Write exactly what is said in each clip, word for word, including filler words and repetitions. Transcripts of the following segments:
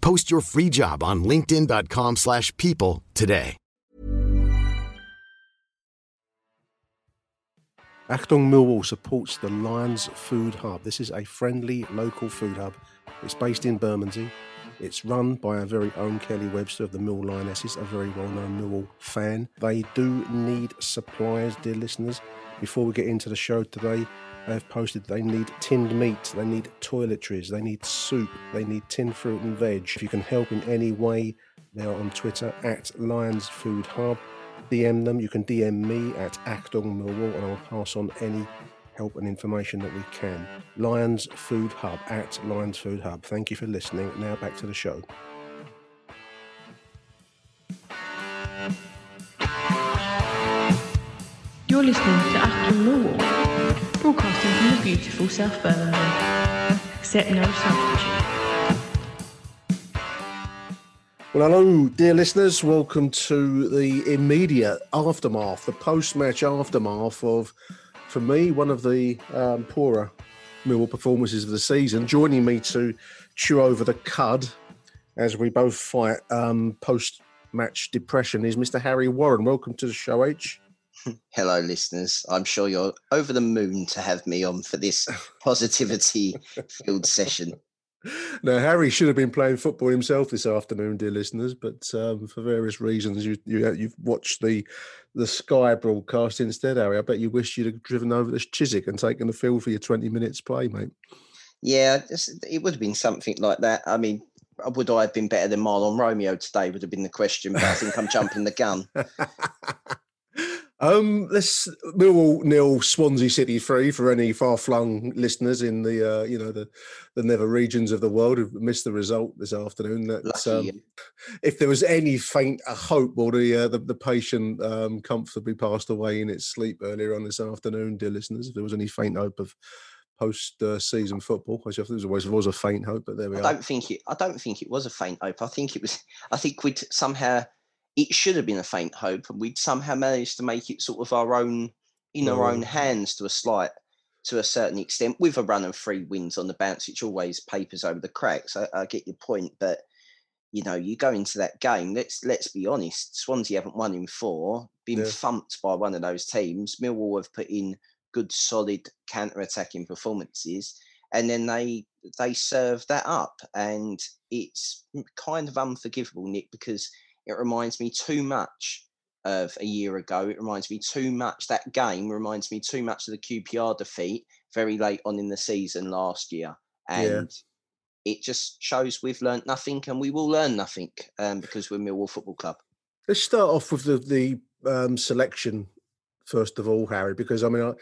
Post your free job on linkedin dot com slash people today. Acton Millwall supports the Lions Food Hub. This is a friendly local food hub. It's based in Bermondsey. It's run by our very own Kelly Webster of the Mill Lionesses, a very well-known Millwall fan. They do need suppliers, dear listeners. Before we get into the show today, they've posted they need tinned meat, they need toiletries, they need soup, they need tinned fruit and veg. If you can help in any way, they are on Twitter at Lions Food Hub. D M them. You can D M me at Acton Millwall, and I'll pass on any help and information that we can. Lions Food Hub, at Lions Food Hub. Thank you for listening. Now back to the show. You're listening to Acton Millwall, broadcasting from the beautiful South Birmingham. Accept no substitute. Well, hello, dear listeners. Welcome to the immediate aftermath, the post-match aftermath of, for me, one of the um, poorer Millwall performances of the season. Joining me to chew over the cud as we both fight um, post-match depression is Mister Harry Warren. Welcome to the show, H. Hello, listeners. I'm sure you're over the moon to have me on for this positivity-filled session. Now, Harry should have been playing football himself this afternoon, dear listeners, but um, for various reasons, you, you, you've watched the the Sky broadcast instead, Harry. I bet you wish you'd have driven over to Chiswick and taken the field for your twenty minutes play, mate. Yeah, it would have been something like that. I mean, would I have been better than Marlon Romeo today would have been the question, but I think I'm jumping the gun. Um, let's Millwall nil, Swansea City three for any far-flung listeners in the uh, you know the the nether regions of the world who've missed the result this afternoon. That um, if there was any faint hope, well, the uh, the, the patient um, comfortably passed away in its sleep earlier on this afternoon, dear listeners. If there was any faint hope of post-season uh, football, which I think was always was a faint hope, but there we I are. I don't think it. I don't think it was a faint hope. I think it was. I think we'd somehow. It should have been a faint hope, and we'd somehow managed to make it sort of our own, in our own hands to a slight, to a certain extent, with a run of three wins on the bounce, which always papers over the cracks. I, I get your point, but you know, you go into that game. Let's let's be honest. Swansea haven't won in four. Been yeah. thumped by one of those teams. Millwall have put in good, solid counter-attacking performances, and then they they serve that up, and it's kind of unforgivable, Nick, because. It reminds me too much of a year ago. It reminds me too much. That game reminds me too much of the Q P R defeat very late on in the season last year. And yeah. it just shows we've learned nothing and we will learn nothing um, because we're Millwall Football Club. Let's start off with the, the um, selection, first of all, Harry, because I mean, I,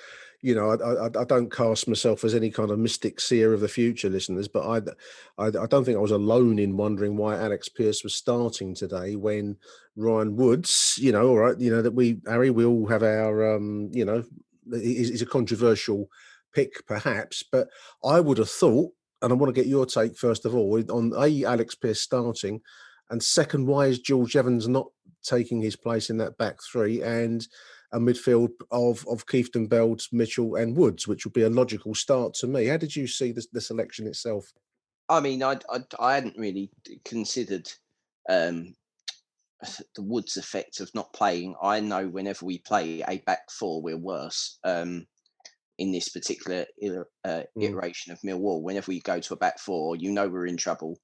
you know, I, I, I don't cast myself as any kind of mystic seer of the future, listeners, but I, I, I don't think I was alone in wondering why Alex Pearce was starting today when Ryan Woods, you know, all right, you know, that we, Harry, we all have our, um, you know, it's a controversial pick perhaps, but I would have thought, and I want to get your take first of all, on A, Alex Pearce starting, and second, why is George Evans not taking his place in that back three and a midfield of of Keefton, Beld, Mitchell and Woods, which would be a logical start to me. How did you see the, the selection itself? I mean, I, I, I hadn't really considered um, the Woods effect of not playing. I know whenever we play a back four, we're worse um, in this particular uh, iteration mm. of Millwall. Whenever we go to a back four, you know we're in trouble.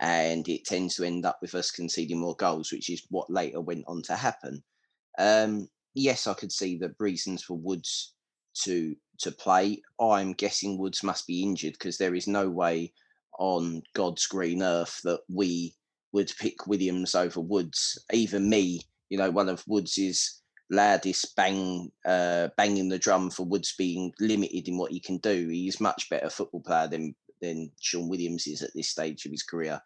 and it tends to end up with us conceding more goals, which is what later went on to happen. Um, yes, I could see the reasons for Woods to to play. I'm guessing Woods must be injured, because there is no way on God's green earth that we would pick Williams over Woods. Even me, you know, one of Woods's loudest bang, uh, banging the drum for Woods being limited in what he can do. He's much better football player than than Sean Williams is at this stage of his career.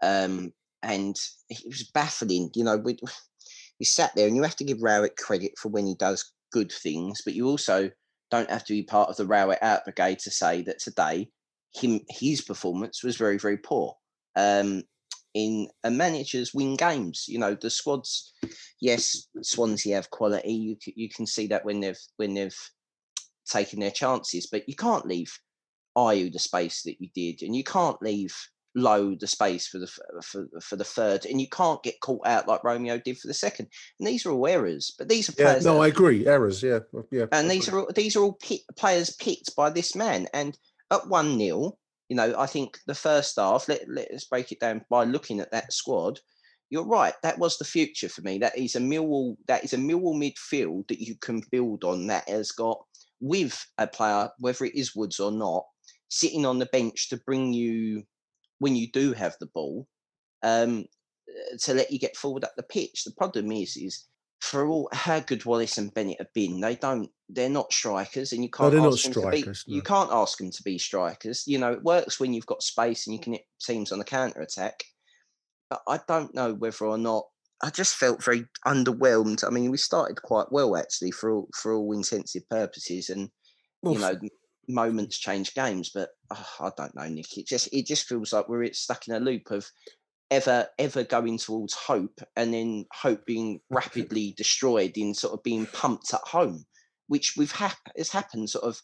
Um, and it was baffling, you know, we you sat there and you have to give Rowett credit for when he does good things, but you also don't have to be part of the Rowett out brigade to say that today him his performance was very, very poor. Um, in a manager's win games, you know, the squads, yes, Swansea have quality. You you can see that when they've when they've taken their chances, but you can't leave Ayew the space that you did, and you can't leave Lowe the space for the for, for the third, and you can't get caught out like Romeo did for the second. And these are all errors, but these are players. Yeah, no, that, I agree, errors. Yeah, yeah. And these are all, these are all pit, players picked by this man. And at one nil, you know, I think the first half. Let let's break it down by looking at that squad. You're right. That was the future for me. That is a Millwall. That is a Millwall midfield that you can build on. That has got with a player, whether it is Woods or not, sitting on the bench to bring you, when you do have the ball, um, to let you get forward up the pitch. The problem is, is for all how good Wallace and Bennett have been, they don't, they're not strikers, and you can't no, ask them to be, no. you can't ask them to be strikers. You know, it works when you've got space and you can hit teams on the counter attack. But I don't know whether or not, I just felt very underwhelmed. I mean, we started quite well actually for all, for all intensive purposes, and Oof. you know, moments change games, but oh, I don't know, Nick. It just it just feels like we're stuck in a loop of ever ever going towards hope, and then hope being rapidly destroyed in sort of being pumped at home, which we've ha- has happened sort of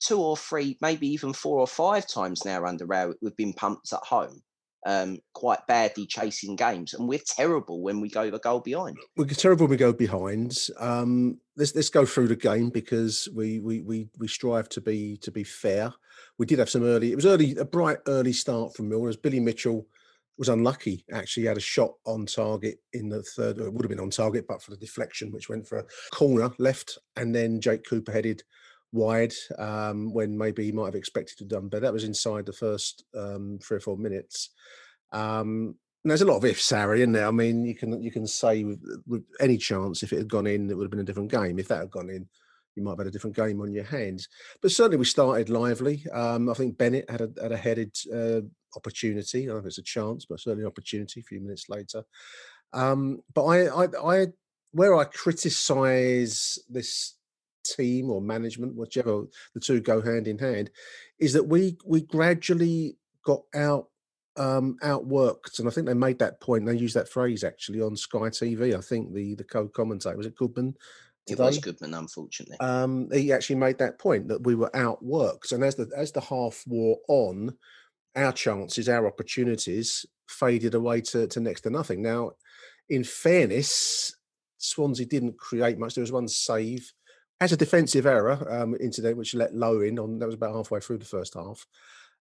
two or three, maybe even four or five times now under Rowett. We've been pumped at home, um, quite badly chasing games, and we're terrible when we go the goal behind. We're terrible when we go behind. Um, let's let's go through the game, because we we we we strive to be to be fair. We did have some early. It was early, a bright early start from Millwall. Billy Mitchell was unlucky. Actually, he had a shot on target in the third. It would have been on target, but for the deflection, which went for a corner left, and then Jake Cooper headed wide um, when maybe he might have expected to have done, but that was inside the first um, three or four minutes. Um, and there's a lot of ifs, Harry, isn't there? I mean, you can you can say with, with any chance, if it had gone in, it would have been a different game. If that had gone in, you might have had a different game on your hands. But certainly we started lively. Um, I think Bennett had a, had a headed uh, opportunity. I don't know if it's a chance, but certainly an opportunity a few minutes later. Um, but I, I, I, where I criticise this team or management, whichever, the two go hand in hand, is that we we gradually got out um outworked, and I think they made that point. They used that phrase actually on Sky T V. I think the the co-commentator was it Goodman today? It was Goodman, unfortunately. Um he actually made that point that we were outworked, and as the as the half wore on, our chances, our opportunities faded away to, to next to nothing. Now, in fairness, Swansea didn't create much. There was one save as a defensive error um, incident, which let Lowe in on. That was about halfway through the first half,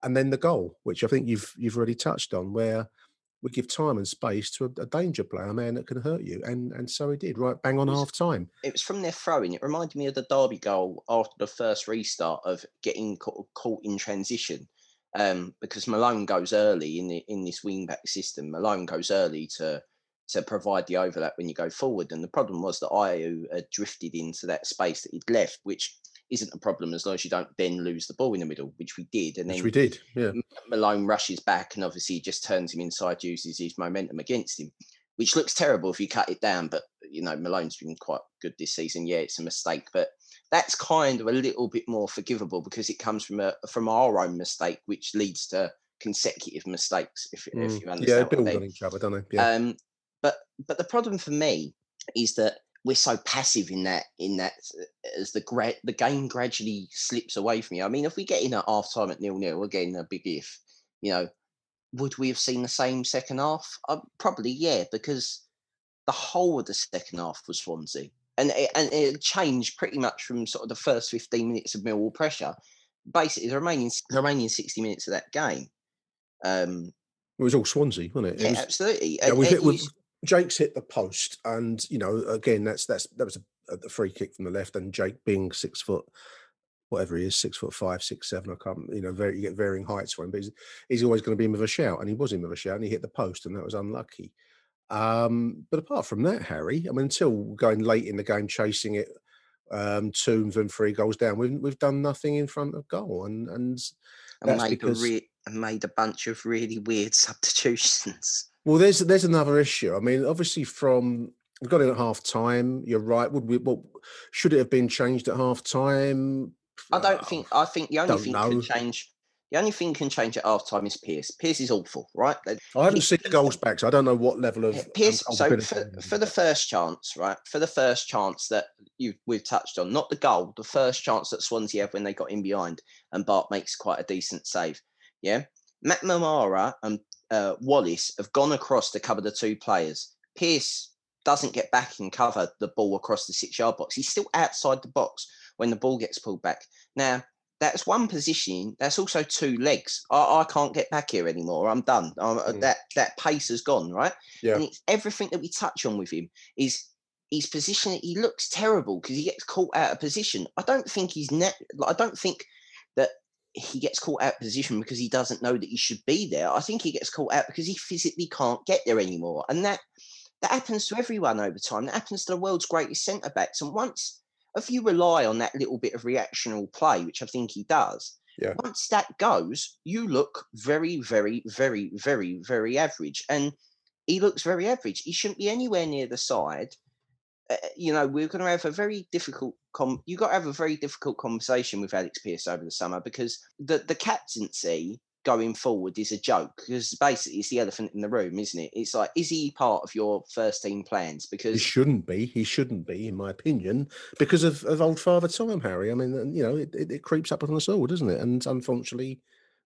and then the goal, which I think you've you've already touched on, where we give time and space to a, a danger player, a man that can hurt you, and and so he did. Right, bang on was, half time. It was from their throwing. It reminded me of the Derby goal after the first restart of getting caught, caught in transition, um, because Malone goes early in the in this wing back system. Malone goes early to. to provide the overlap when you go forward. And the problem was that Ayew had drifted into that space that he'd left, which isn't a problem as long as you don't then lose the ball in the middle, which we did. And then which we did, yeah. Malone rushes back and obviously just turns him inside, uses his momentum against him, which looks terrible if you cut it down. But, you know, Malone's been quite good this season. Yeah, it's a mistake. But that's kind of a little bit more forgivable because it comes from a, from our own mistake, which leads to consecutive mistakes, if, mm. if you understand. Yeah, they build on each other, don't they? Yeah. Um, But but the problem for me is that we're so passive in that in that as the gra- the game gradually slips away from you. I mean, if we get in at half time at nil nil again, a big if, you know, would we have seen the same second half? Uh, probably yeah, because the whole of the second half was Swansea, and it, and it changed pretty much from sort of the first fifteen minutes of Millwall pressure, basically the remaining the remaining sixty minutes of that game. Um, It was all Swansea, wasn't it? it yeah, was, absolutely. Yeah, we hit with, Jake's hit the post, and you know, again, that's that's that was a, a free kick from the left, and Jake being six foot, whatever he is, six foot five, six seven. I can't, you know, very, you get varying heights for him, but he's, he's always going to be in with a shout, and he was in with a shout, and he hit the post, and that was unlucky. Um, but apart from that, Harry, I mean, until going late in the game, chasing it, um, two and three goals down, we've we've done nothing in front of goal, and and that's made because. A re- And made a bunch of really weird substitutions. Well, there's there's another issue. I mean, obviously, from we got in at half time. You're right. Would we? Well, should it have been changed at half time? I don't uh, think. I think the only thing know. can change. The only thing can change at half time is Pearce. Pearce is awful, right? I haven't Pearce, seen the goals back, so I don't know what level of Pearce. Um, so for, for the first chance, right? For the first chance that you we've touched on, not the goal, the first chance that Swansea have when they got in behind, and Bart makes quite a decent save. Yeah, McNamara and uh, Wallace have gone across to cover the two players. Pearce doesn't get back and cover the ball across the six-yard box. He's still outside the box when the ball gets pulled back. Now, that's one position. That's also two legs. I, I can't get back here anymore. I'm done. I'm, mm. That that pace has gone, right? Yeah. And it's everything that we touch on with him is his position. He looks terrible because he gets caught out of position. I don't think he's net. I don't think that. He gets caught out of position because he doesn't know that he should be there. I think he gets caught out because he physically can't get there anymore. And that that happens to everyone over time. That happens to the world's greatest centre-backs. And once, if you rely on that little bit of reactional play, which I think he does, yeah. Once that goes, you look very, very, very, very, very average. And he looks very average. He shouldn't be anywhere near the side. Uh, you know, we're going to have a very difficult com- you got to have a very difficult conversation with Alex Pearce over the summer because the, the captaincy going forward is a joke because basically it's the elephant in the room, isn't it? It's like, is he part of your first team plans? Because he shouldn't be. He shouldn't be, in my opinion, because of, of old father time, Harry. I mean, you know, it, it, it creeps up on us all, doesn't it? And unfortunately,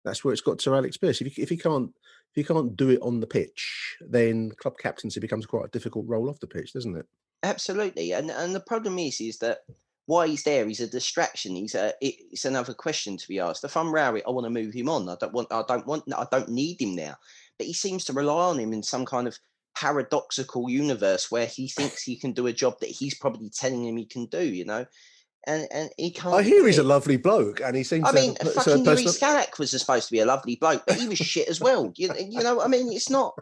that's where it's got to Alex Pearce. If he, if he can't if he can't do it on the pitch, then club captaincy becomes quite a difficult role off the pitch, doesn't it? Absolutely, and and the problem is, is that why he's there, he's a distraction. He's a, it, it's another question to be asked. If I'm Rowett, I want to move him on. I don't want, I don't want, I don't need him now. But he seems to rely on him in some kind of paradoxical universe where he thinks he can do a job that he's probably telling him he can do. You know, and and he can't. I hear he's it. a lovely bloke, and he seems. I mean, to have, fucking Jiří Skalák was supposed to be a lovely bloke, but he was shit as well. You, you know, I mean, it's not.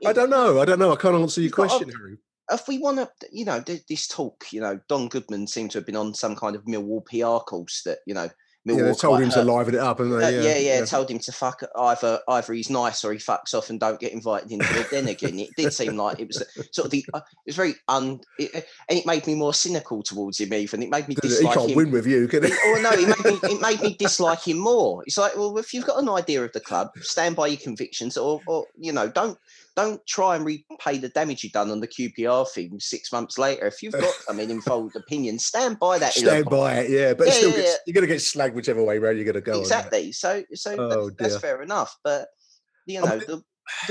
It, I don't know. I don't know. I can't answer your question, got, Harry. If we want to, you know, this talk, you know, Don Goodman seemed to have been on some kind of Millwall P R course that, you know, Millwall yeah, they told him hurt. to liven it up, and they? Uh, yeah, yeah, yeah, told him to fuck either either he's nice or he fucks off and don't get invited into it. Then again, it did seem like it was sort of the uh, it was very un, it, and it made me more cynical towards him even. It made me dislike him. He can't him. win with you, can he? Or no, it made me it made me dislike him more. It's like, well, if you've got an idea of the club, stand by your convictions, or or you know, don't. Don't try and repay the damage you've done on the Q P R thing six months later. If you've got, I mean, involved opinion, stand by that. Stand by it, yeah. But yeah, still yeah, gets, yeah. You're going to get slagged whichever way round you're going to go. Exactly. So, so oh, that's, that's fair enough. But you know, I mean, the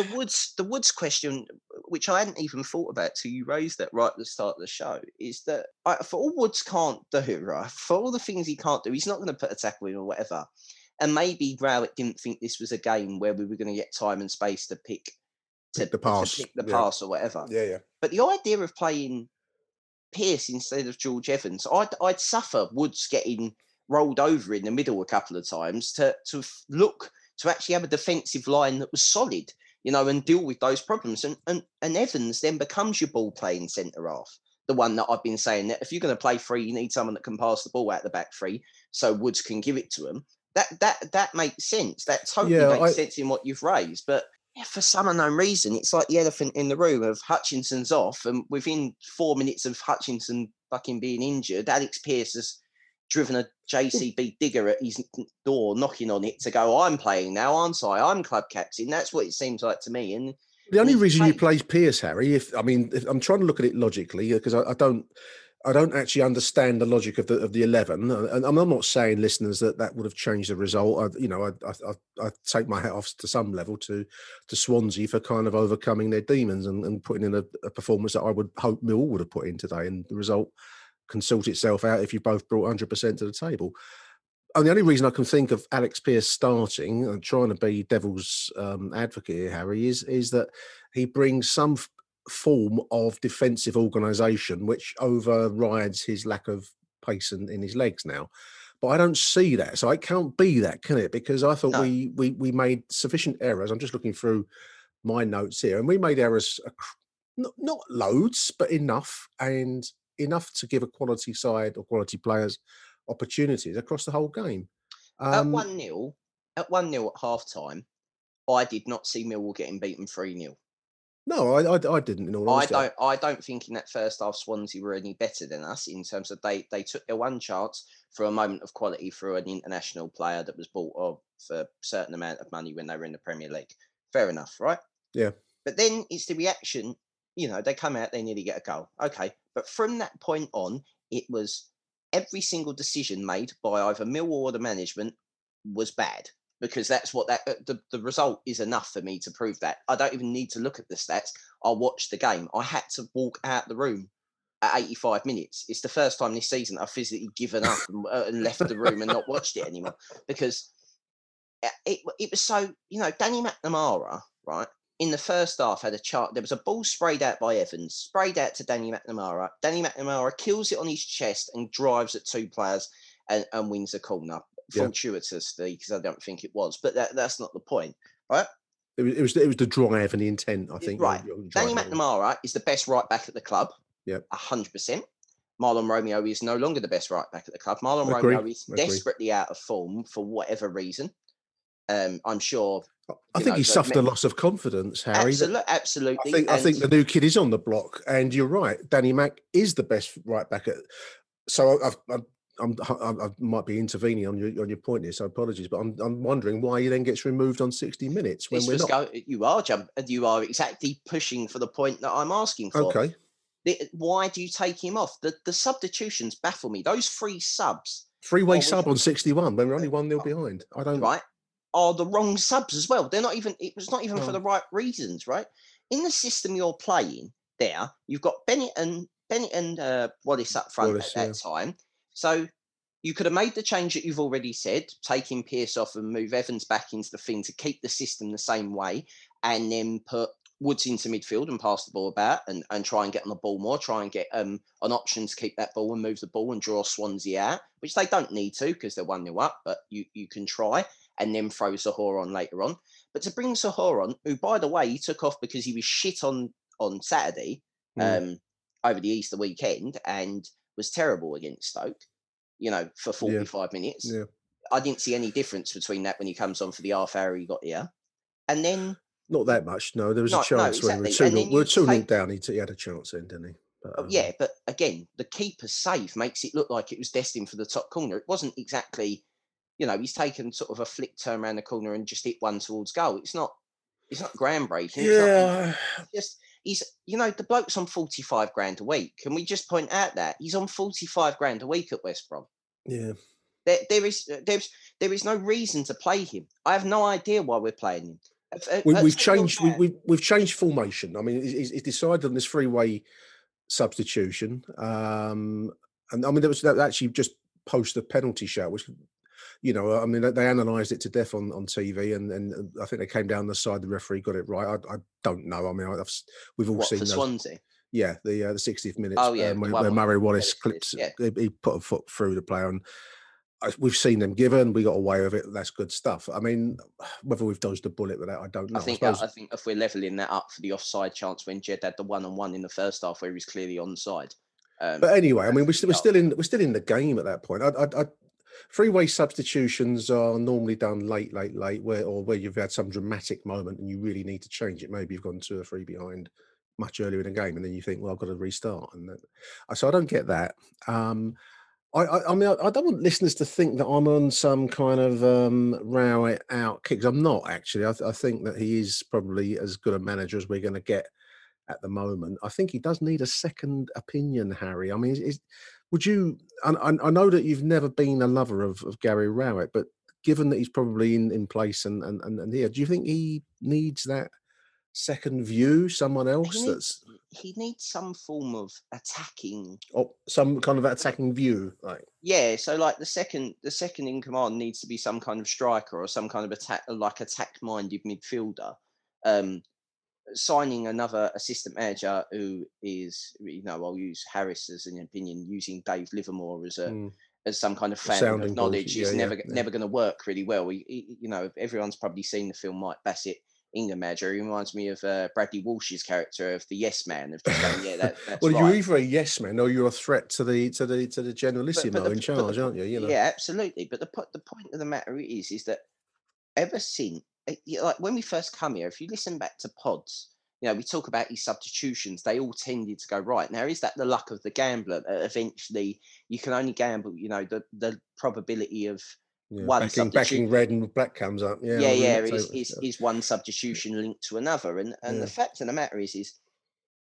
the Woods the Woods question, which I hadn't even thought about till you raised that right at the start of the show, is that I, for all Woods can't do, right? For all the things he can't do, he's not going to put a tackle in or whatever. And maybe Rowett didn't think this was a game where we were going to get time and space to pick. To pick the pass, to pick the yeah. pass or whatever. Yeah, yeah. But the idea of playing Pearce instead of George Evans, I'd, I'd suffer Woods getting rolled over in the middle a couple of times to to look to actually have a defensive line that was solid, you know, and deal with those problems. And and, and Evans then becomes your ball playing centre half, the one that I've been saying that if you're going to play three, you need someone that can pass the ball out the back three, so Woods can give it to him. That that that makes sense. That totally yeah, makes I... sense in what you've raised, but. Yeah, for some unknown reason, it's like the elephant in the room of Hutchinson's off, and within four minutes of Hutchinson fucking being injured, Alex Pearce has driven a J C B digger at his door, knocking on it to go, I'm playing now, aren't I? I'm club captain. That's what it seems like to me. And the only reason you play Pearce, Harry, if I mean, if, I'm trying to look at it logically because I, I don't. I don't actually understand the logic of the of the eleven, and I'm not saying, listeners, that that would have changed the result. I, you know, I, I I take my hat off to some level to to Swansea for kind of overcoming their demons and, and putting in a, a performance that I would hope Millwall would have put in today, and the result can sort itself out if you both brought one hundred percent to the table. And the only reason I can think of Alex Pearce starting, and trying to be devil's um, advocate here, Harry, is is that he brings some f- form of defensive organisation which overrides his lack of pace in, in his legs now. But I don't see that, so it can't be that, can it? Because I thought no. we, we we made sufficient errors. I'm just looking through my notes here, and we made errors, not, not loads, but enough, and enough to give a quality side or quality players opportunities across the whole game. Um, at one nil at one nil at half-time, I did not see Millwall getting beaten three nil. No, I, I, I didn't, in all honesty. I don't, I don't think in that first half Swansea were any better than us in terms of they, they took their one chance for a moment of quality through an international player that was bought off for a certain amount of money when they were in the Premier League. Fair enough, right? Yeah. But then it's the reaction, you know, they come out, they nearly get a goal. Okay. But from that point on, it was every single decision made by either Millwall or the management was bad, because that's what that the, the result is enough for me to prove that. I don't even need to look at the stats. I watched the game. I had to walk out the room at eighty-five minutes. It's the first time this season I've physically given up and, uh, and left the room and not watched it anymore, because it it was so, you know, Danny McNamara, right? In the first half, had a chart. There was a ball sprayed out by Evans, sprayed out to Danny McNamara. Danny McNamara kills it on his chest and drives at two players and, and wins the corner. Yeah. Fortuitously, because I don't think it was, but that, that's not the point, right? It was, it was it was the drive and the intent, I think. Right. You're, you're Danny McNamara is the best right back at the club. Yeah. A hundred percent. Marlon Romeo is no longer the best right back at the club. Marlon Agreed. Romeo is Agreed. desperately out of form for whatever reason. Um, I'm sure. I think know, he suffered men- a loss of confidence, Harry. Absolutely. absolutely. I, think, I think the new kid is on the block, and you're right. Danny Mac is the best right back at. So I've, I've, I'm, I might be intervening on your on your point here, so apologies. But I'm I'm wondering why he then gets removed on sixty minutes when this we're not. Go, you are jump, you are exactly pushing for the point that I'm asking for. Okay. The, why do you take him off? The the substitutions baffle me. Those three subs, three way sub on sixty-one when we're only one nil behind. I don't right. Are the wrong subs as well? They're not even. It was not even oh. for the right reasons, right? In the system you're playing, there you've got Bennett and Bennett and uh, Wallace up front Wallace, at that yeah. time. So you could have made the change that you've already said, taking Pearce off and move Evans back into the thing to keep the system the same way, and then put Woods into midfield and pass the ball about and, and try and get on the ball more, try and get um, an option to keep that ball and move the ball and draw Swansea out, which they don't need to because they're one nil up, but you, you can try, and then throw Zahor on later on. But to bring Zahor on, who, by the way, he took off because he was shit on, on Saturday mm. um, over the Easter weekend, and was terrible against Stoke, you know, for forty-five yeah. minutes. Yeah. I didn't see any difference between that when he comes on for the half hour he got here. And then... Not that much, no. There was no, a chance no, exactly. when we were two nil take... down. He, t- he had a chance then, didn't he? But, um... Yeah, but again, the keeper's save makes it look like it was destined for the top corner. It wasn't exactly, you know, he's taken sort of a flick turn around the corner and just hit one towards goal. It's not, it's not groundbreaking. Yeah. It's not, it's just... He's, you know, the bloke's on forty-five grand a week. Can we just point out that he's on forty-five grand a week at West Brom? Yeah. There, there is, there's, there is no reason to play him. I have no idea why we're playing him. At, we, at we've changed. We, we've we've changed formation. I mean, it's, it's decided on this three-way substitution. Um, and I mean, that was that actually just post the penalty shout, which. You know, I mean, they analysed it to death on, on T V, and, and I think they came down the side. The referee got it right. I, I don't know. I mean, I've, we've all what, seen for those, Swansea. Yeah, the uh, the sixtieth minute. Oh yeah, um, where, where Murray Wallace clips. Yeah. He, he put a foot through the player, and I, we've seen them given. We got away with it. That's good stuff. I mean, whether we've dodged a bullet with that, I don't know. I think I, I think if we're levelling that up for the offside chance when Jed had the one on one in the first half, where he's clearly onside. Um, but anyway, I mean, we're, we're still in we're still in the game at that point. I. I, I Three-way substitutions are normally done late, late, late, where or where you've had some dramatic moment and you really need to change it. Maybe you've gone two or three behind much earlier in the game, and then you think, well, I've got to restart. And that, so I don't get that. Um, I, I, I mean, I, I don't want listeners to think that I'm on some kind of um, row it out kick. I'm not, actually. I, th- I think that he is probably as good a manager as we're going to get at the moment. I think he does need a second opinion, Harry. I mean, is... Would you, and I know that you've never been a lover of, of Gary Rowett, but given that he's probably in, in place and, and, and here, do you think he needs that second view, someone else he that's... Needs, he needs some form of attacking... Or some kind of attacking view, like... Yeah, so like the second the second in command needs to be some kind of striker or some kind of attack, like attack-minded midfielder. Um, signing another assistant manager who is, you know, I'll use Harris as an opinion, using Dave Livermore as a... Mm. as some kind of fan of knowledge is yeah, never yeah. never going to work really well. He, he, you know, everyone's probably seen the film Mike Bassett, England manager. He reminds me of uh, Bradley Walsh's character of the Yes Man. Of just going, yeah, that, that's well, right. You're either a Yes Man or you're a threat to the to the to the Generalissimo but, but the, in charge, the, aren't you? You know? Yeah, absolutely. But the the point of the matter is, is that ever since, like when we first come here, if you listen back to pods, you know, we talk about these substitutions. They all tended to go right. Now, is that the luck of the gambler? Uh, eventually, you can only gamble, you know, the, the probability of yeah, one substitution. Backing red and black comes up. Yeah, yeah, yeah is, is, is one substitution linked to another. And and yeah. the fact of the matter is, is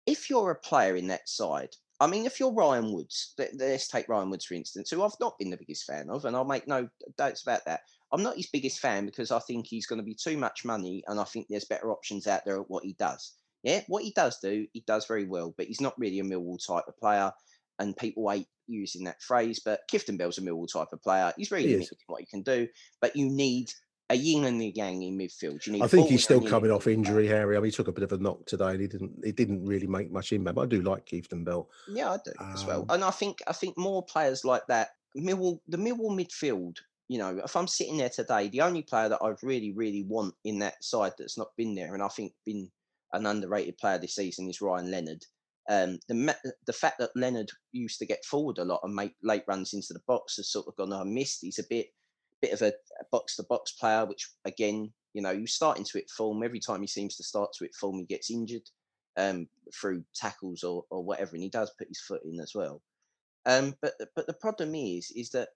if you're a player in that side, I mean, if you're Ryan Woods, let's take Ryan Woods, for instance, who I've not been the biggest fan of, and I'll make no doubts about that. I'm not his biggest fan because I think he's going to be too much money and I think there's better options out there at what he does. Yeah, what he does do, he does very well, but he's not really a Millwall type of player, and people hate using that phrase, but Clifton Bell's a Millwall type of player. He's really limited in what he can do, but you need a yin and a yang in midfield. You need I think he's still coming off injury, Harry. I mean, he took a bit of a knock today, and he didn't it didn't really make much impact, but I do like Clifton Bell. Yeah, I do um, as well. And I think I think more players like that, Millwall, the Millwall midfield, you know, if I'm sitting there today, the only player that I really, really want in that side that's not been there, and I think been an underrated player this season, is Ryan Leonard. Um, the the fact that Leonard used to get forward a lot and make late runs into the box has sort of gone unmissed. He's a bit bit of a box to box player, which again, you know, you start into it form. Every time he seems to start to it form, he gets injured um, through tackles or or whatever, and he does put his foot in as well. Um, but but the problem is is that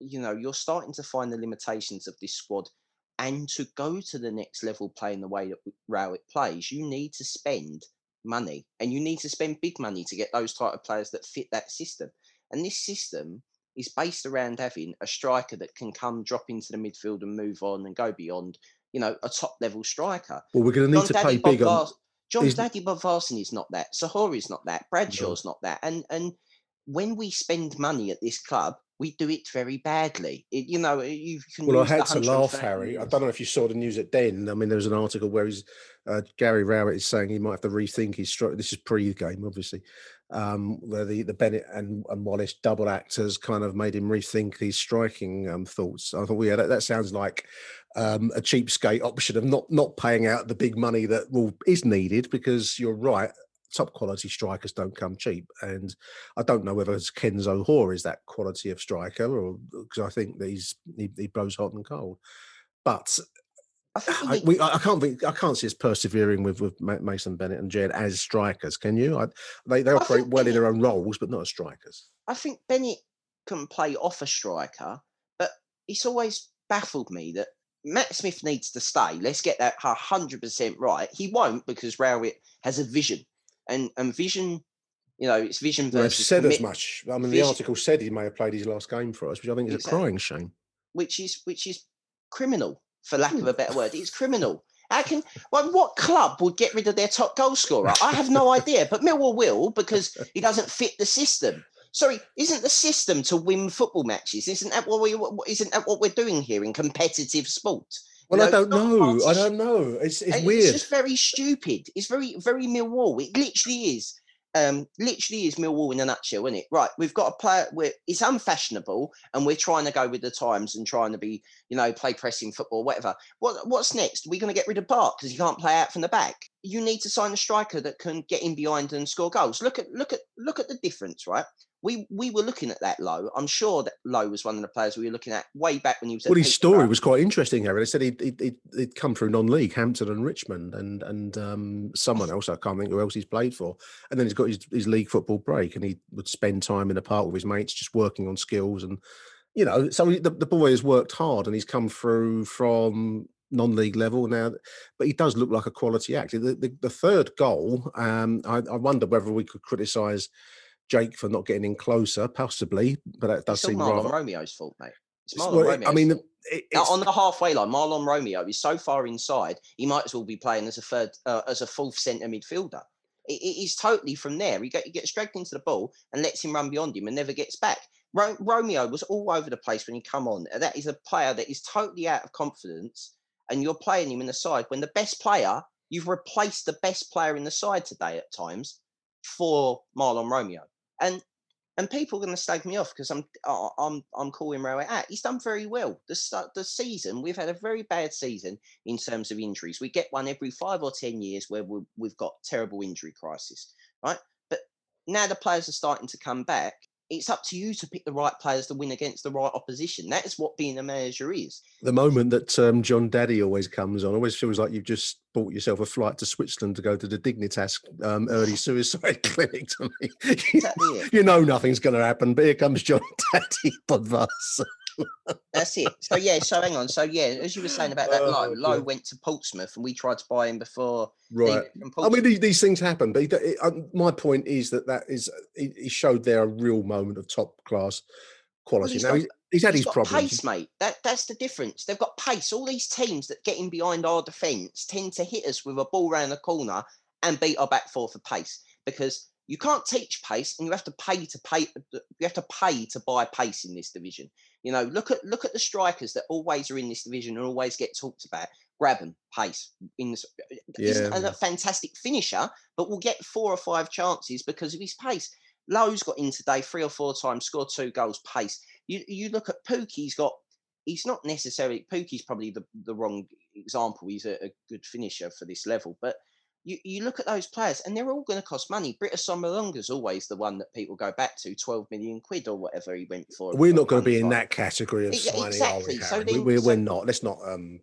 you know you're starting to find the limitations of this squad. And to go to the next level, playing the way that Rowett plays, you need to spend money, and you need to spend big money to get those type of players that fit that system. And this system is based around having a striker that can come, drop into the midfield, and move on and go beyond. You know, a top level striker. Well, we're going to need Jón to Daði play Bob big on. Jón Daði Böðvarsson is not that. Sahori is not that. Bradshaw's no. not that. And and when we spend money at this club, we do it very badly. It, you know, you can. Well, I had to laugh, Harry. I don't know if you saw the news at Den. I mean, there was an article where he's, uh, Gary Rowett is saying he might have to rethink his structure. This is pre-game, obviously, um, where the, the Bennett and, and Wallace double actors kind of made him rethink his striking um, thoughts. I thought, well, yeah, that, that sounds like um, a cheapskate option of not not paying out the big money that well is needed, because you're right. Top quality strikers don't come cheap, and I don't know whether it's Kenzo Hoare is that quality of striker, or because I think that he's he, he blows hot and cold. But I, think I, we, I can't think, I can't see us persevering with, with Mason Bennett and Jed as strikers. Can you? I, they they operate think, well in their own roles, but not as strikers. I think Bennett can play off a striker, but it's always baffled me that Matt Smith needs to stay. Let's get that one hundred percent right. He won't, because Rowett has a vision. And and vision, you know, it's vision versus. They've said commit- as much. I mean, vision. The article said he may have played his last game for us, which I think is exactly. a crying shame. Which is which is criminal, for lack of a better word. It's criminal. How can? Well, what club would get rid of their top goal scorer? I have no idea, but Millwall will, because he doesn't fit the system. Sorry, isn't the system to win football matches? Isn't that what we? Isn't that what we're doing here in competitive sport? Well, no, I don't know. I don't know. It's it's weird. It's just very stupid. It's very, very Millwall. It literally is. Um, literally is Millwall in a nutshell, isn't it? Right, we've got a player. We're, it's unfashionable, and we're trying to go with the times and trying to be, you know, play pressing football, whatever. What What's next? We're going to get rid of Bart because he can't play out from the back. You need to sign a striker that can get in behind and score goals. Look at look at look at the difference, right? We we were looking at that Lowe. I'm sure that Lowe was one of the players we were looking at way back when he was. Well, his story Brown. was quite interesting, Harry. They said he'd, he'd, he'd come through non-league, Hampton and Richmond, and and um, someone else. I can't think who else he's played for. And then he's got his, his league football break, and he would spend time in a park with his mates, just working on skills. And you know, so the, the boy has worked hard, and he's come through from non-league level now, but he does look like a quality actor. The, the, the third goal, um, I, I wonder whether we could criticise Jake for not getting in closer, possibly, but that does it's seem Marlon rather... Romeo's fault, mate. It's Marlon well, Romeo. I mean, it, now, on the halfway line, Marlon Romeo is so far inside, he might as well be playing as a third, uh, as a fourth centre midfielder. It, it, he's totally from there. He, get, he gets dragged into the ball and lets him run beyond him and never gets back. Ro- Romeo was all over the place when he come on. That is a player that is totally out of confidence, and you're playing him in the side when the best player, you've replaced the best player in the side today at times for Marlon Romeo. And and people are going to slag me off because I'm I'm I'm calling Rowett out. He's done very well. The the season, we've had a very bad season in terms of injuries. We get one every five or ten years where we're, we've got terrible injury crisis, right? But now the players are starting to come back. It's up to you to pick the right players to win against the right opposition. That is what being a manager is. The moment that um, Jón Daði always comes on, always feels like you've just bought yourself a flight to Switzerland to go to the Dignitas um, early suicide clinic. To me. Exactly. you, you know nothing's going to happen, but here comes Jón Daði Böðvarsson. That's it. So, yeah, so hang on. So, yeah, as you were saying about that, Lowe, Lowe went to Portsmouth and we tried to buy him before. Right. I mean, these, these things happen. But he, my point is that that is, he, he showed there a real moment of top class quality. Well, he's now, got, he's, he's had he's his got problems. Pace, mate. That, that's the difference. They've got pace. All these teams that get in behind our defence tend to hit us with a ball round the corner and beat our back four for pace because you can't teach pace, and you have to pay to pay. You have to pay to buy pace in this division. You know, look at look at the strikers that always are in this division and always get talked about. Grab them, pace. In this, yeah. He's a fantastic finisher, but we'll get four or five chances because of his pace. Lowe's got in today three or four times, scored two goals, pace. You you look at Pookie. He's got. He's not necessarily. Pookie's probably the, the wrong example. He's a, a good finisher for this level, but. You, you look at those players and they're all going to cost money. Britta Sommalonga is always the one that people go back to, twelve million quid or whatever he went for. We're not going to be in that category of signing, exactly. Are we, so we're, we're not. Let's not. Um,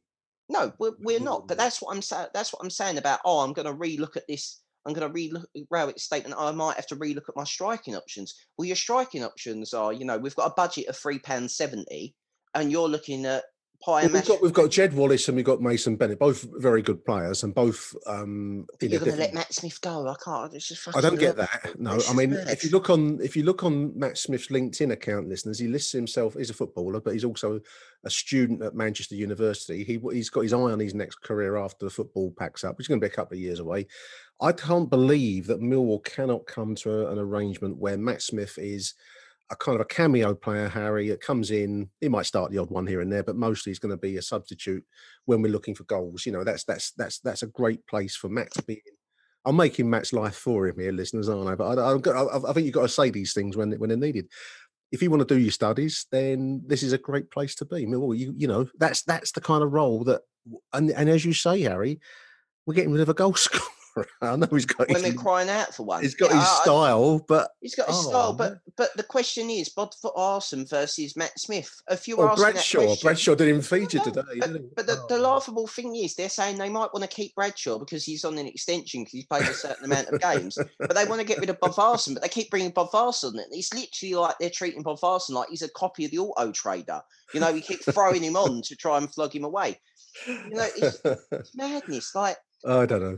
no, we're, we're not. But that's what I'm saying. That's what I'm saying about, oh, I'm going to relook at this. I'm going to relook at Rowett's statement. I might have to relook at my striking options. Well, your striking options are, you know, we've got a budget of three pounds seventy and you're looking at, Well, we've got we've got Jed Wallace and we've got Mason Bennett, both very good players, and both. Um, You're going to let Matt Smith go? I can't. It's just I don't get up. that. No, it's I mean, mad. if you look on if you look on Matt Smith's LinkedIn account, listeners, he lists himself as a footballer, but he's also a student at Manchester University. He he's got his eye on his next career after the football packs up, which is going to be a couple of years away. I can't believe that Millwall cannot come to a, an arrangement where Matt Smith is a kind of a cameo player, Harry, that comes in. He might start the odd one here and there, but mostly he's going to be a substitute when we're looking for goals. You know, that's that's that's that's a great place for Matt to be in. I'm making Matt's life for him here, listeners, aren't I? But I, I, I think you've got to say these things when when they're needed. If you want to do your studies, then this is a great place to be. Well, you you know, that's that's the kind of role that, and, and as you say, Harry, we're getting rid of a goal scorer. I know he's got. When his, they're crying out for one, he's got yeah, his I, style, but he's got his oh, style. But but the question is, Bob Arson versus Matt Smith. If you were well, Bradshaw, that question, Bradshaw didn't feature today. But, did he? but the, oh. the laughable thing is, they're saying they might want to keep Bradshaw because he's on an extension because he's played a certain amount of games. But they want to get rid of Bob Arson, but they keep bringing Bob Arson. It's literally like they're treating Bob Arson like he's a copy of the Auto Trader. You know, we keep throwing him on to try and flog him away. You know, it's, it's madness. Like I don't know.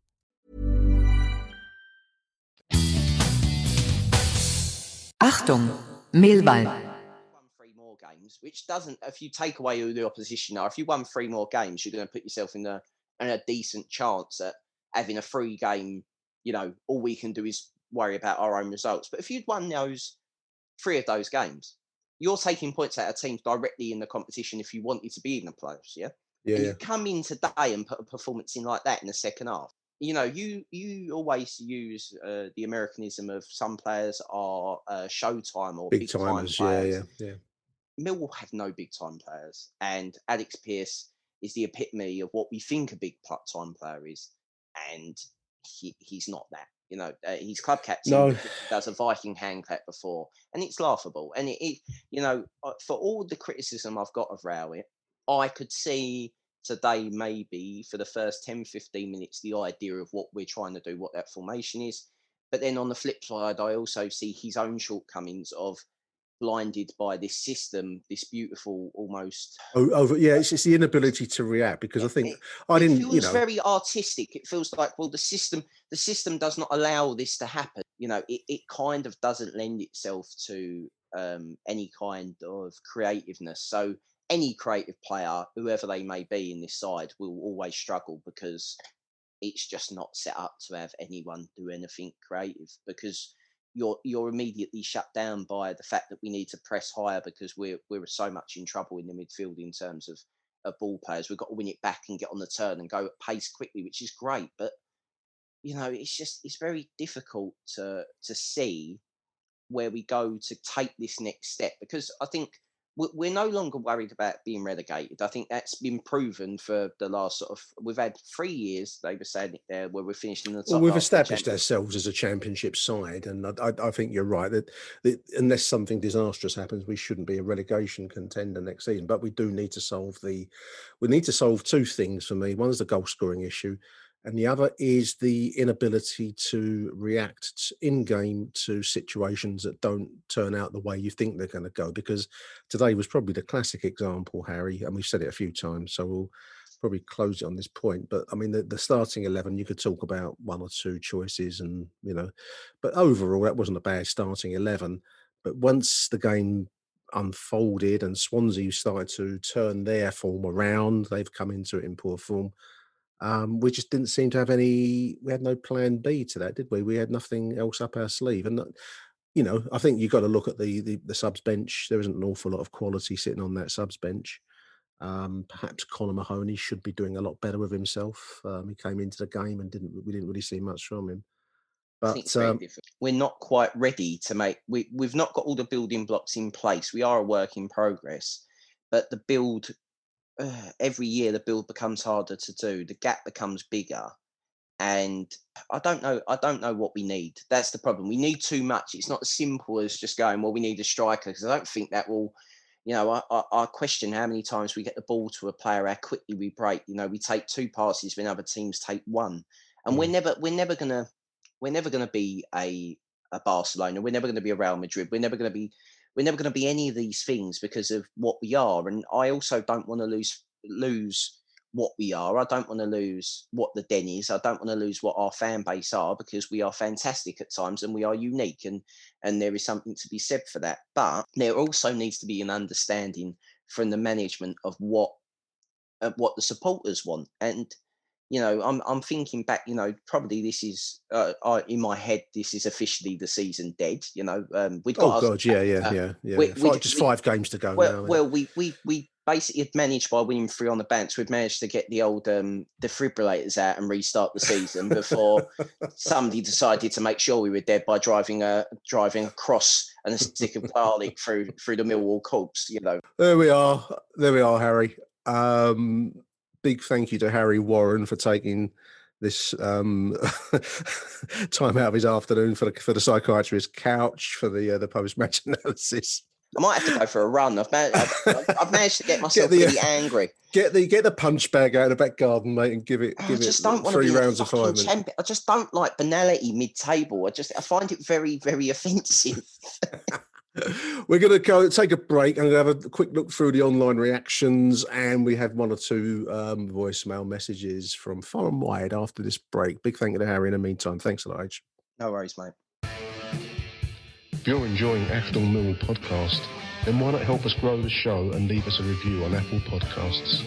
Achtung, Millwall. Which doesn't, if you take away who the opposition are, if you won three more games, you're going to put yourself in a, in a decent chance at having a free game, you know, all we can do is worry about our own results. But if you'd won those, three of those games, you're taking points out of teams directly in the competition if you wanted to be in the playoffs, yeah? Yeah. And you come in today and put a performance in like that in the second half. You know, you you always use uh, the Americanism of some players are uh, showtime or big, big time players. Yeah, yeah, yeah. Millwall have no big-time players, and Alex Pearce is the epitome of what we think a big-time player is, and he, he's not that. You know, uh, he's club captain, no. Does a Viking hand clap before, and it's laughable. And, it, it, you know, for all the criticism I've got of Rowett, I could see today maybe for the first ten, fifteen minutes the idea of what we're trying to do, what that formation is. But then on the flip side, I also see his own shortcomings of blinded by this system, this beautiful almost oh, over yeah it's just the inability to react, because I think it, I didn't it feels you know very artistic. It feels like, well, the system the system does not allow this to happen, you know. It, it kind of doesn't lend itself to um any kind of creativeness, so any creative player, whoever they may be in this side, will always struggle because it's just not set up to have anyone do anything creative, because You're you're immediately shut down by the fact that we need to press higher because we're we're so much in trouble in the midfield in terms of, of ball players. We've got to win it back and get on the turn and go at pace quickly, which is great. But you know, it's just it's very difficult to to see where we go to take this next step, because I think we're, we're no longer worried about being relegated. I think that's been proven for the last sort of we've had three years. They were saying it there where we're finishing in the top. Well, we've established ourselves as a championship side, and I, I think you're right that, that unless something disastrous happens, we shouldn't be a relegation contender next season. But we do need to solve the we need to solve two things for me. One is the goal scoring issue, and the other is the inability to react in game to situations that don't turn out the way you think they're going to go. Because today was probably the classic example, Harry, and we've said it a few times, so we'll probably close it on this point. But I mean, the, the starting eleven, you could talk about one or two choices, and you know, but overall that wasn't a bad starting eleven. But once the game unfolded and Swansea started to turn their form around, they've come into it in poor form. Um, we just didn't seem to have any, we had no plan B to that, did we? We had nothing else up our sleeve. And, you know, I think you've got to look at the, the, the subs bench. There isn't an awful lot of quality sitting on that subs bench. Um, perhaps Conor Mahoney should be doing a lot better with himself. Um, he came into the game and didn't, we didn't really see much from him. But um, we're not quite ready to make, we, we've not got all the building blocks in place. We are a work in progress, but the build every year the build becomes harder to do, the gap becomes bigger, and I don't know I don't know what we need. That's the problem. We need too much. It's not as simple as just going, well, we need a striker, because I don't think that will, you know, I, I, I question how many times we get the ball to a player, how quickly we break. You know, we take two passes when other teams take one, and mm. we're never we're never gonna we're never gonna be a a Barcelona, we're never gonna be a Real Madrid, we're never gonna be We're never going to be any of these things because of what we are. And I also don't want to lose lose what we are. I don't want to lose what the Den is. I don't want to lose what our fan base are, because we are fantastic at times and we are unique. And, and there is something to be said for that. But there also needs to be an understanding from the management of what of what the supporters want. And, you know, I'm I'm thinking back, you know, probably this is, uh, I, in my head, this is officially the season dead, you know. Um, we'd got oh, God, yeah, yeah, uh, yeah, yeah. We, yeah. Five, we, just we, five games to go well, now. Well, we, we we basically had managed, by winning three on the bounce, we'd managed to get the old um, defibrillators out and restart the season before somebody decided to make sure we were dead by driving a, driving across and a stick of garlic through, through the Millwall corpse, you know. There we are. There we are, Harry. Um... Big thank you to Harry Warren for taking this um, time out of his afternoon for the, for the psychiatrist's couch for the uh, the post match analysis. I might have to go for a run. I've, man- I've, I've managed to get myself get the, really angry. Get the get the punch bag out of the back garden, mate, and give it. Give I just it don't want three to be rounds a of five. Champion. I just don't like banality mid-table. I just I find it very very offensive. We're going to go take a break and have a quick look through the online reactions, and we have one or two um, voicemail messages from far and wide after this break. Big thank you to Harry in the meantime. Thanks a lot, H. No worries, mate. If you're enjoying Acton Millwall podcast, then why not help us grow the show and leave us a review on Apple Podcasts?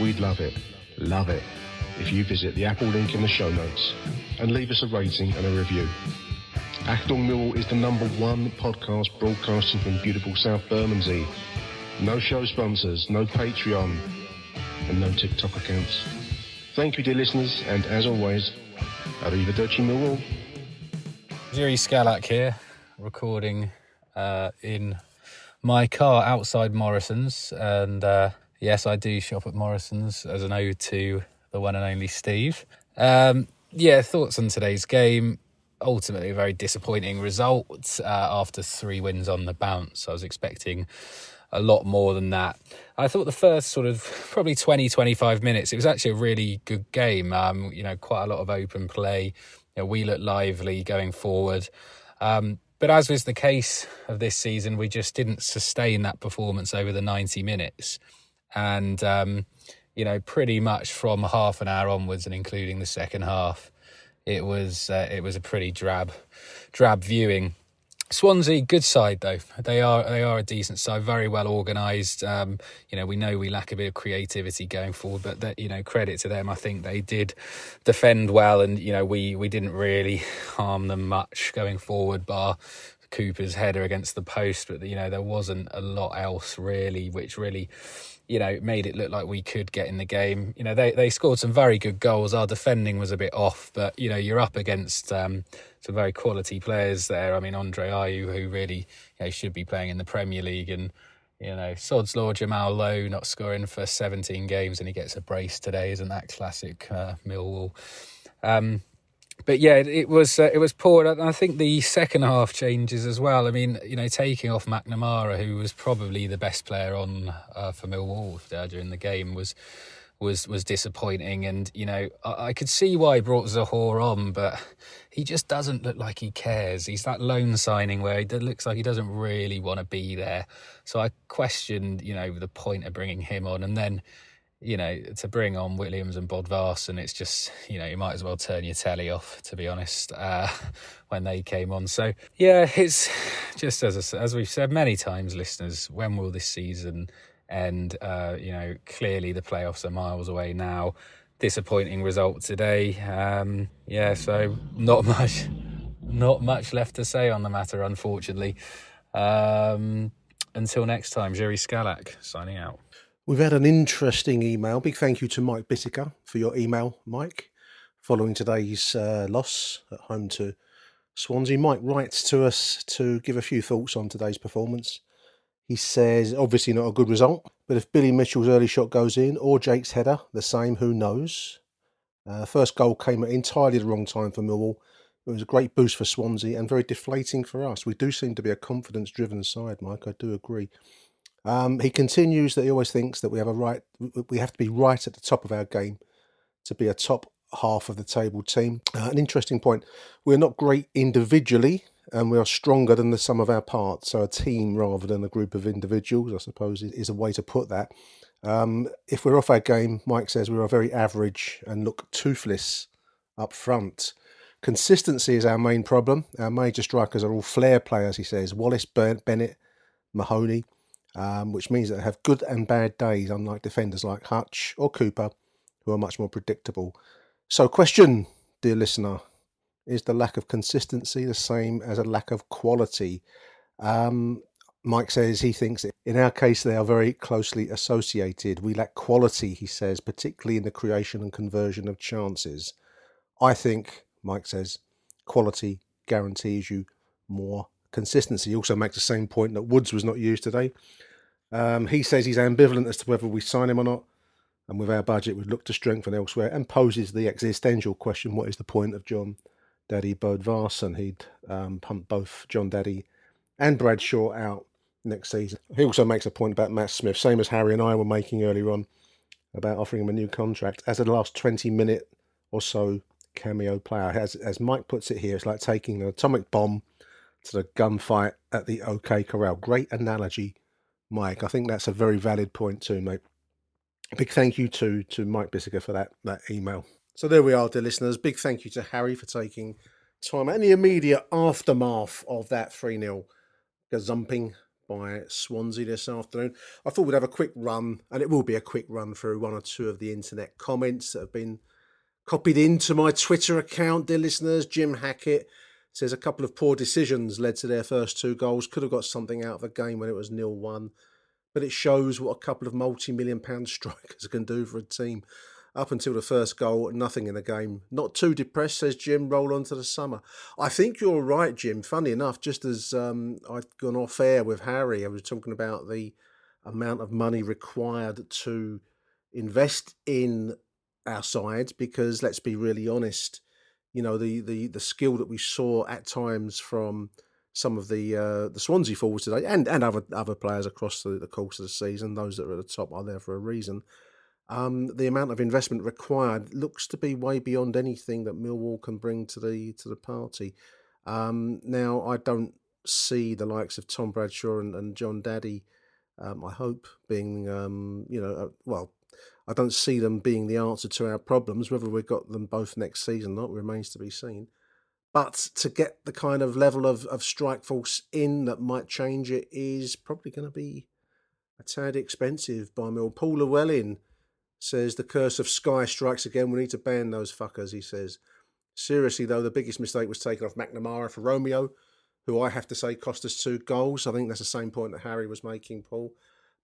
We'd love it, love it, if you visit the Apple link in the show notes and leave us a rating and a review. Acton Millwall is the number one podcast broadcasting from beautiful South Bermondsey. No show sponsors, no Patreon, and no TikTok accounts. Thank you, dear listeners, and as always, arrivederci Millwall. Jiří Skalák here, recording uh, in my car outside Morrison's, and uh, yes, I do shop at Morrison's as an ode to the one and only Steve. Um, yeah, thoughts on today's game. Ultimately a very disappointing result uh, after three wins on the bounce. I was expecting a lot more than that. I thought the first sort of probably twenty, twenty-five minutes, it was actually a really good game. Um, you know, quite a lot of open play. You know, we looked lively going forward. Um, but as was the case of this season, we just didn't sustain that performance over the ninety minutes. And, um, you know, pretty much from half an hour onwards and including the second half, It was uh, it was a pretty drab, drab viewing. Swansea, good side though. They are they are a decent side, very well organised. Um, you know, we know we lack a bit of creativity going forward, but that, you know, credit to them. I think they did defend well, and you know, we we didn't really harm them much going forward, bar Cooper's header against the post. But you know, there wasn't a lot else really, which really, you know, made it look like we could get in the game. You know, they, they scored some very good goals. Our defending was a bit off, but, you know, you're up against um, some very quality players there. I mean, Andre Ayew, who really, you know, should be playing in the Premier League, and, you know, sod's law, Jamal Lowe not scoring for seventeen games and he gets a brace today. Isn't that classic uh, Millwall? Um, but, yeah, it, it was uh, it was poor. And I think the second half changes as well. I mean, you know, taking off McNamara, who was probably the best player on uh, for Millwall uh, during the game, was was was disappointing. And, you know, I, I could see why he brought Zahor on, but he just doesn't look like he cares. He's that loan signing where it looks like he doesn't really want to be there. So I questioned, you know, the point of bringing him on. And then, you know, to bring on Williams and Böðvarsson, it's just, you know, you might as well turn your telly off, to be honest, uh, when they came on. So, yeah, it's just, as I, as we've said many times, listeners, when will this season end? Uh, you know, clearly the playoffs are miles away now. Disappointing result today. Um, yeah, so not much, not much left to say on the matter, unfortunately. Um, until next time, Jiří Skalák signing out. We've had an interesting email. Big thank you to Mike Bittaker for your email, Mike. Following today's uh, loss at home to Swansea, Mike writes to us to give a few thoughts on today's performance. He says, obviously not a good result, but if Billy Mitchell's early shot goes in or Jake's header, the same, who knows? Uh, first goal came at entirely the wrong time for Millwall. It was a great boost for Swansea and very deflating for us. We do seem to be a confidence-driven side, Mike. I do agree. Um, he continues that he always thinks that we have a right, we have to be right at the top of our game to be a top half of the table team. Uh, an interesting point. We're not great individually, and we are stronger than the sum of our parts. So a team rather than a group of individuals, I suppose, is a way to put that. Um, if we're off our game, Mike says we are very average and look toothless up front. Consistency is our main problem. Our major strikers are all flair players, he says. Wallace, Bennett, Mahoney. Um, which means that they have good and bad days, unlike defenders like Hutch or Cooper, who are much more predictable. So question, dear listener, is the lack of consistency the same as a lack of quality? Um, Mike says he thinks in our case they are very closely associated. We lack quality, he says, particularly in the creation and conversion of chances. I think, Mike says, quality guarantees you more consistency. He also makes the same point that Woods was not used today. Um, he says he's ambivalent as to whether we sign him or not, and with our budget we'd look to strengthen elsewhere, and poses the existential question, what is the point of Jón Daði Böðvarsson? He'd um, pumped both Jón Daði and Bradshaw out next season. He also makes a point about Matt Smith, same as Harry and I were making earlier on, about offering him a new contract as a last twenty-minute or so cameo player. As, as Mike puts it here, it's like taking an atomic bomb to the gunfight at the OK Corral. Great analogy, Mike. I think that's a very valid point too, mate. A big thank you to to Mike Bissiger for that, that email. So there we are, dear listeners. Big thank you to Harry for taking time and the immediate aftermath of that three nil gazumping by Swansea this afternoon. I thought we'd have a quick run, and it will be a quick run through one or two of the internet comments that have been copied into my Twitter account, dear listeners. Jim Hackett says a couple of poor decisions led to their first two goals. Could have got something out of the game when it was nil one, but it shows what a couple of multi-million pound strikers can do for a team. Up until the first goal, nothing in the game. Not too depressed, says Jim. Roll on to the summer. I think you're right, Jim. Funny enough, just as um, I'd gone off air with Harry, I was talking about the amount of money required to invest in our sides, because let's be really honest, you know, the the, the skill that we saw at times from some of the uh, the Swansea forwards today, and, and other, other players across the, the course of the season, those that are at the top are there for a reason. Um, the amount of investment required looks to be way beyond anything that Millwall can bring to the to the party. Um, now, I don't see the likes of Tom Bradshaw and, and Jón Daði, um, I hope, being, um, you know, uh, well, I don't see them being the answer to our problems. Whether we've got them both next season or not remains to be seen. But to get the kind of level of, of strike force in that might change it is probably going to be a tad expensive by Millwall. Paul Llewellyn says, the curse of Sky strikes again. We need to ban those fuckers, he says. Seriously, though, the biggest mistake was taken off McNamara for Romeo, who I have to say cost us two goals. I think that's the same point that Harry was making, Paul.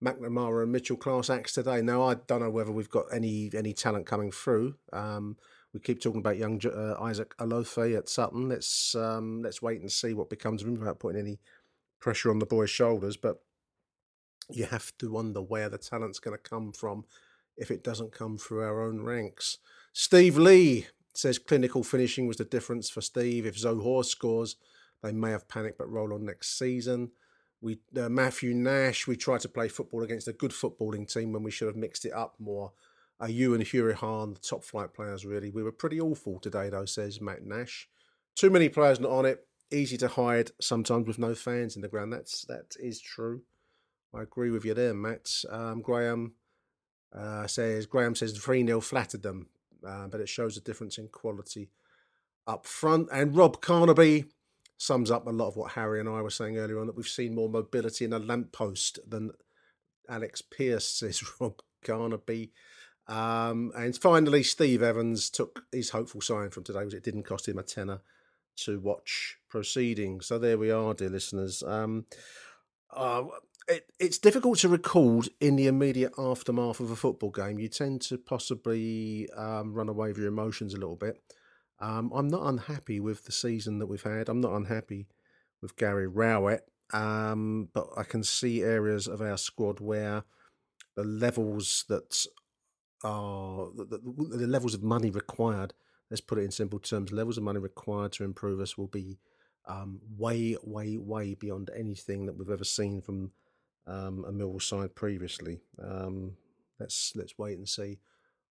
McNamara and Mitchell class acts today. Now, I don't know whether we've got any any talent coming through. Um, we keep talking about young uh, Isaac Alofe at Sutton. Let's um, let's wait and see what becomes of him without putting any pressure on the boy's shoulders. But you have to wonder where the talent's going to come from if it doesn't come through our own ranks. Steve Lee says clinical finishing was the difference for Steve. If Zohor scores, they may have panicked, but roll on next season. We uh, Matthew Nash, we tried to play football against a good footballing team when we should have mixed it up more. Uh, you and Hughie Hahn, the top flight players, really. We were pretty awful today, though, says Matt Nash. Too many players not on it. Easy to hide sometimes with no fans in the ground. That's, that is true. I agree with you there, Matt. Um, Graham... Uh, says Graham says three nil flattered them, uh, but it shows a difference in quality up front. And Rob Carnaby sums up a lot of what Harry and I were saying earlier on, that we've seen more mobility in a lamppost than Alex Pearce, says Rob Carnaby. Um, and finally, Steve Evans took his hopeful sign from today, was it didn't cost him a tenner to watch proceedings. So there we are, dear listeners. Um, uh, It, it's difficult to record in the immediate aftermath of a football game. You tend to possibly um, run away with your emotions a little bit. Um, I'm not unhappy with the season that we've had. I'm not unhappy with Gary Rowett, um, but I can see areas of our squad where the levels that are the, the levels of money required. Let's put it in simple terms: levels of money required to improve us will be um, way, way, way beyond anything that we've ever seen from Um, a Millwall side previously. Um, let's let's wait and see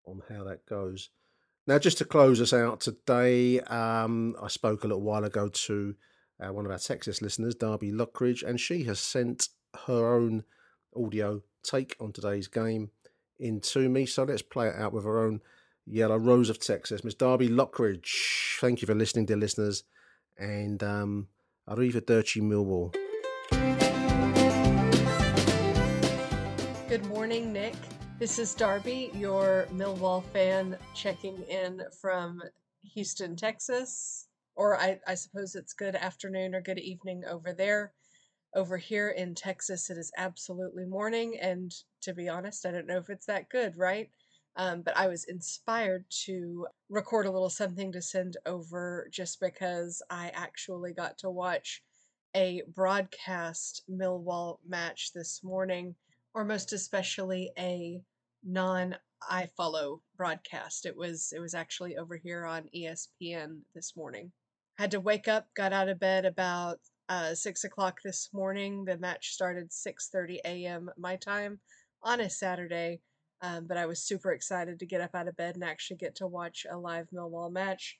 on how that goes. Now, just to close us out today, um, I spoke a little while ago to uh, one of our Texas listeners, Darby Lockridge, and she has sent her own audio take on today's game in to me. So let's play it out with her own yellow rose of Texas, Miss Darby Lockridge. Thank you for listening, dear listeners, and um, arrivederci Millwall. Good morning, Nick. This is Darby, your Millwall fan, checking in from Houston, Texas. Or I, I suppose it's good afternoon or good evening over there. Over here in Texas, it is absolutely morning. And to be honest, I don't know if it's that good, right? Um, but I was inspired to record a little something to send over just because I actually got to watch a broadcast Millwall match this morning. Or most especially a non-I-follow broadcast. It was it was actually over here on E S P N this morning. Had to wake up, got out of bed about, uh, six o'clock this morning. The match started six thirty a m my time on a Saturday, um, but I was super excited to get up out of bed and actually get to watch a live Millwall match.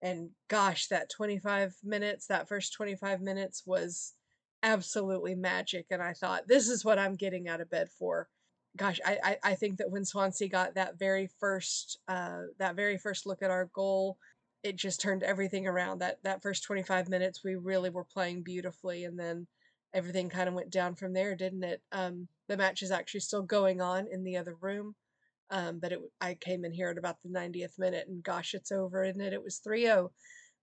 And gosh, that twenty-five minutes, that first twenty-five minutes was absolutely magic. And I thought, this is what I'm getting out of bed for. Gosh, I, I, I think that when Swansea got that very first uh, that very first look at our goal, it just turned everything around. That that first twenty-five minutes, we really were playing beautifully. And then everything kind of went down from there, didn't it? Um, the match is actually still going on in the other room. Um, but it, I came in here at about the ninetieth minute, and gosh, it's over, isn't it? It was three nil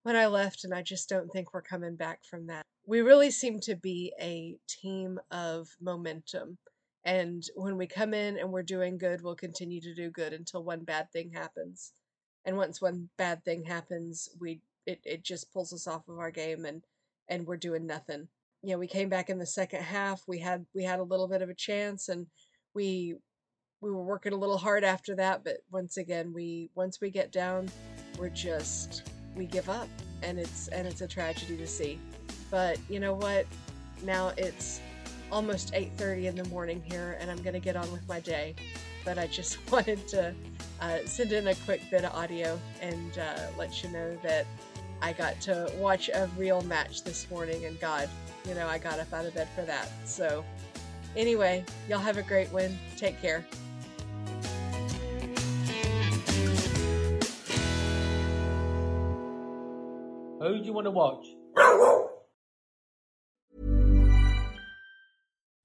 when I left, and I just don't think we're coming back from that. We really seem to be a team of momentum. And when we come in and we're doing good, we'll continue to do good until one bad thing happens. And once one bad thing happens, we it, it just pulls us off of our game, and, and we're doing nothing. You know, we came back in the second half. We had we had a little bit of a chance, and we... We were working a little hard after that, but once again, we once we get down, we're just we give up, and it's and it's a tragedy to see. But you know what? Now it's almost eight thirty in the morning here, and I'm gonna get on with my day. But I just wanted to uh, send in a quick bit of audio and uh, let you know that I got to watch a real match this morning, and God, you know, I got up out of bed for that. So anyway, y'all have a great one. Take care. Who do you want to watch?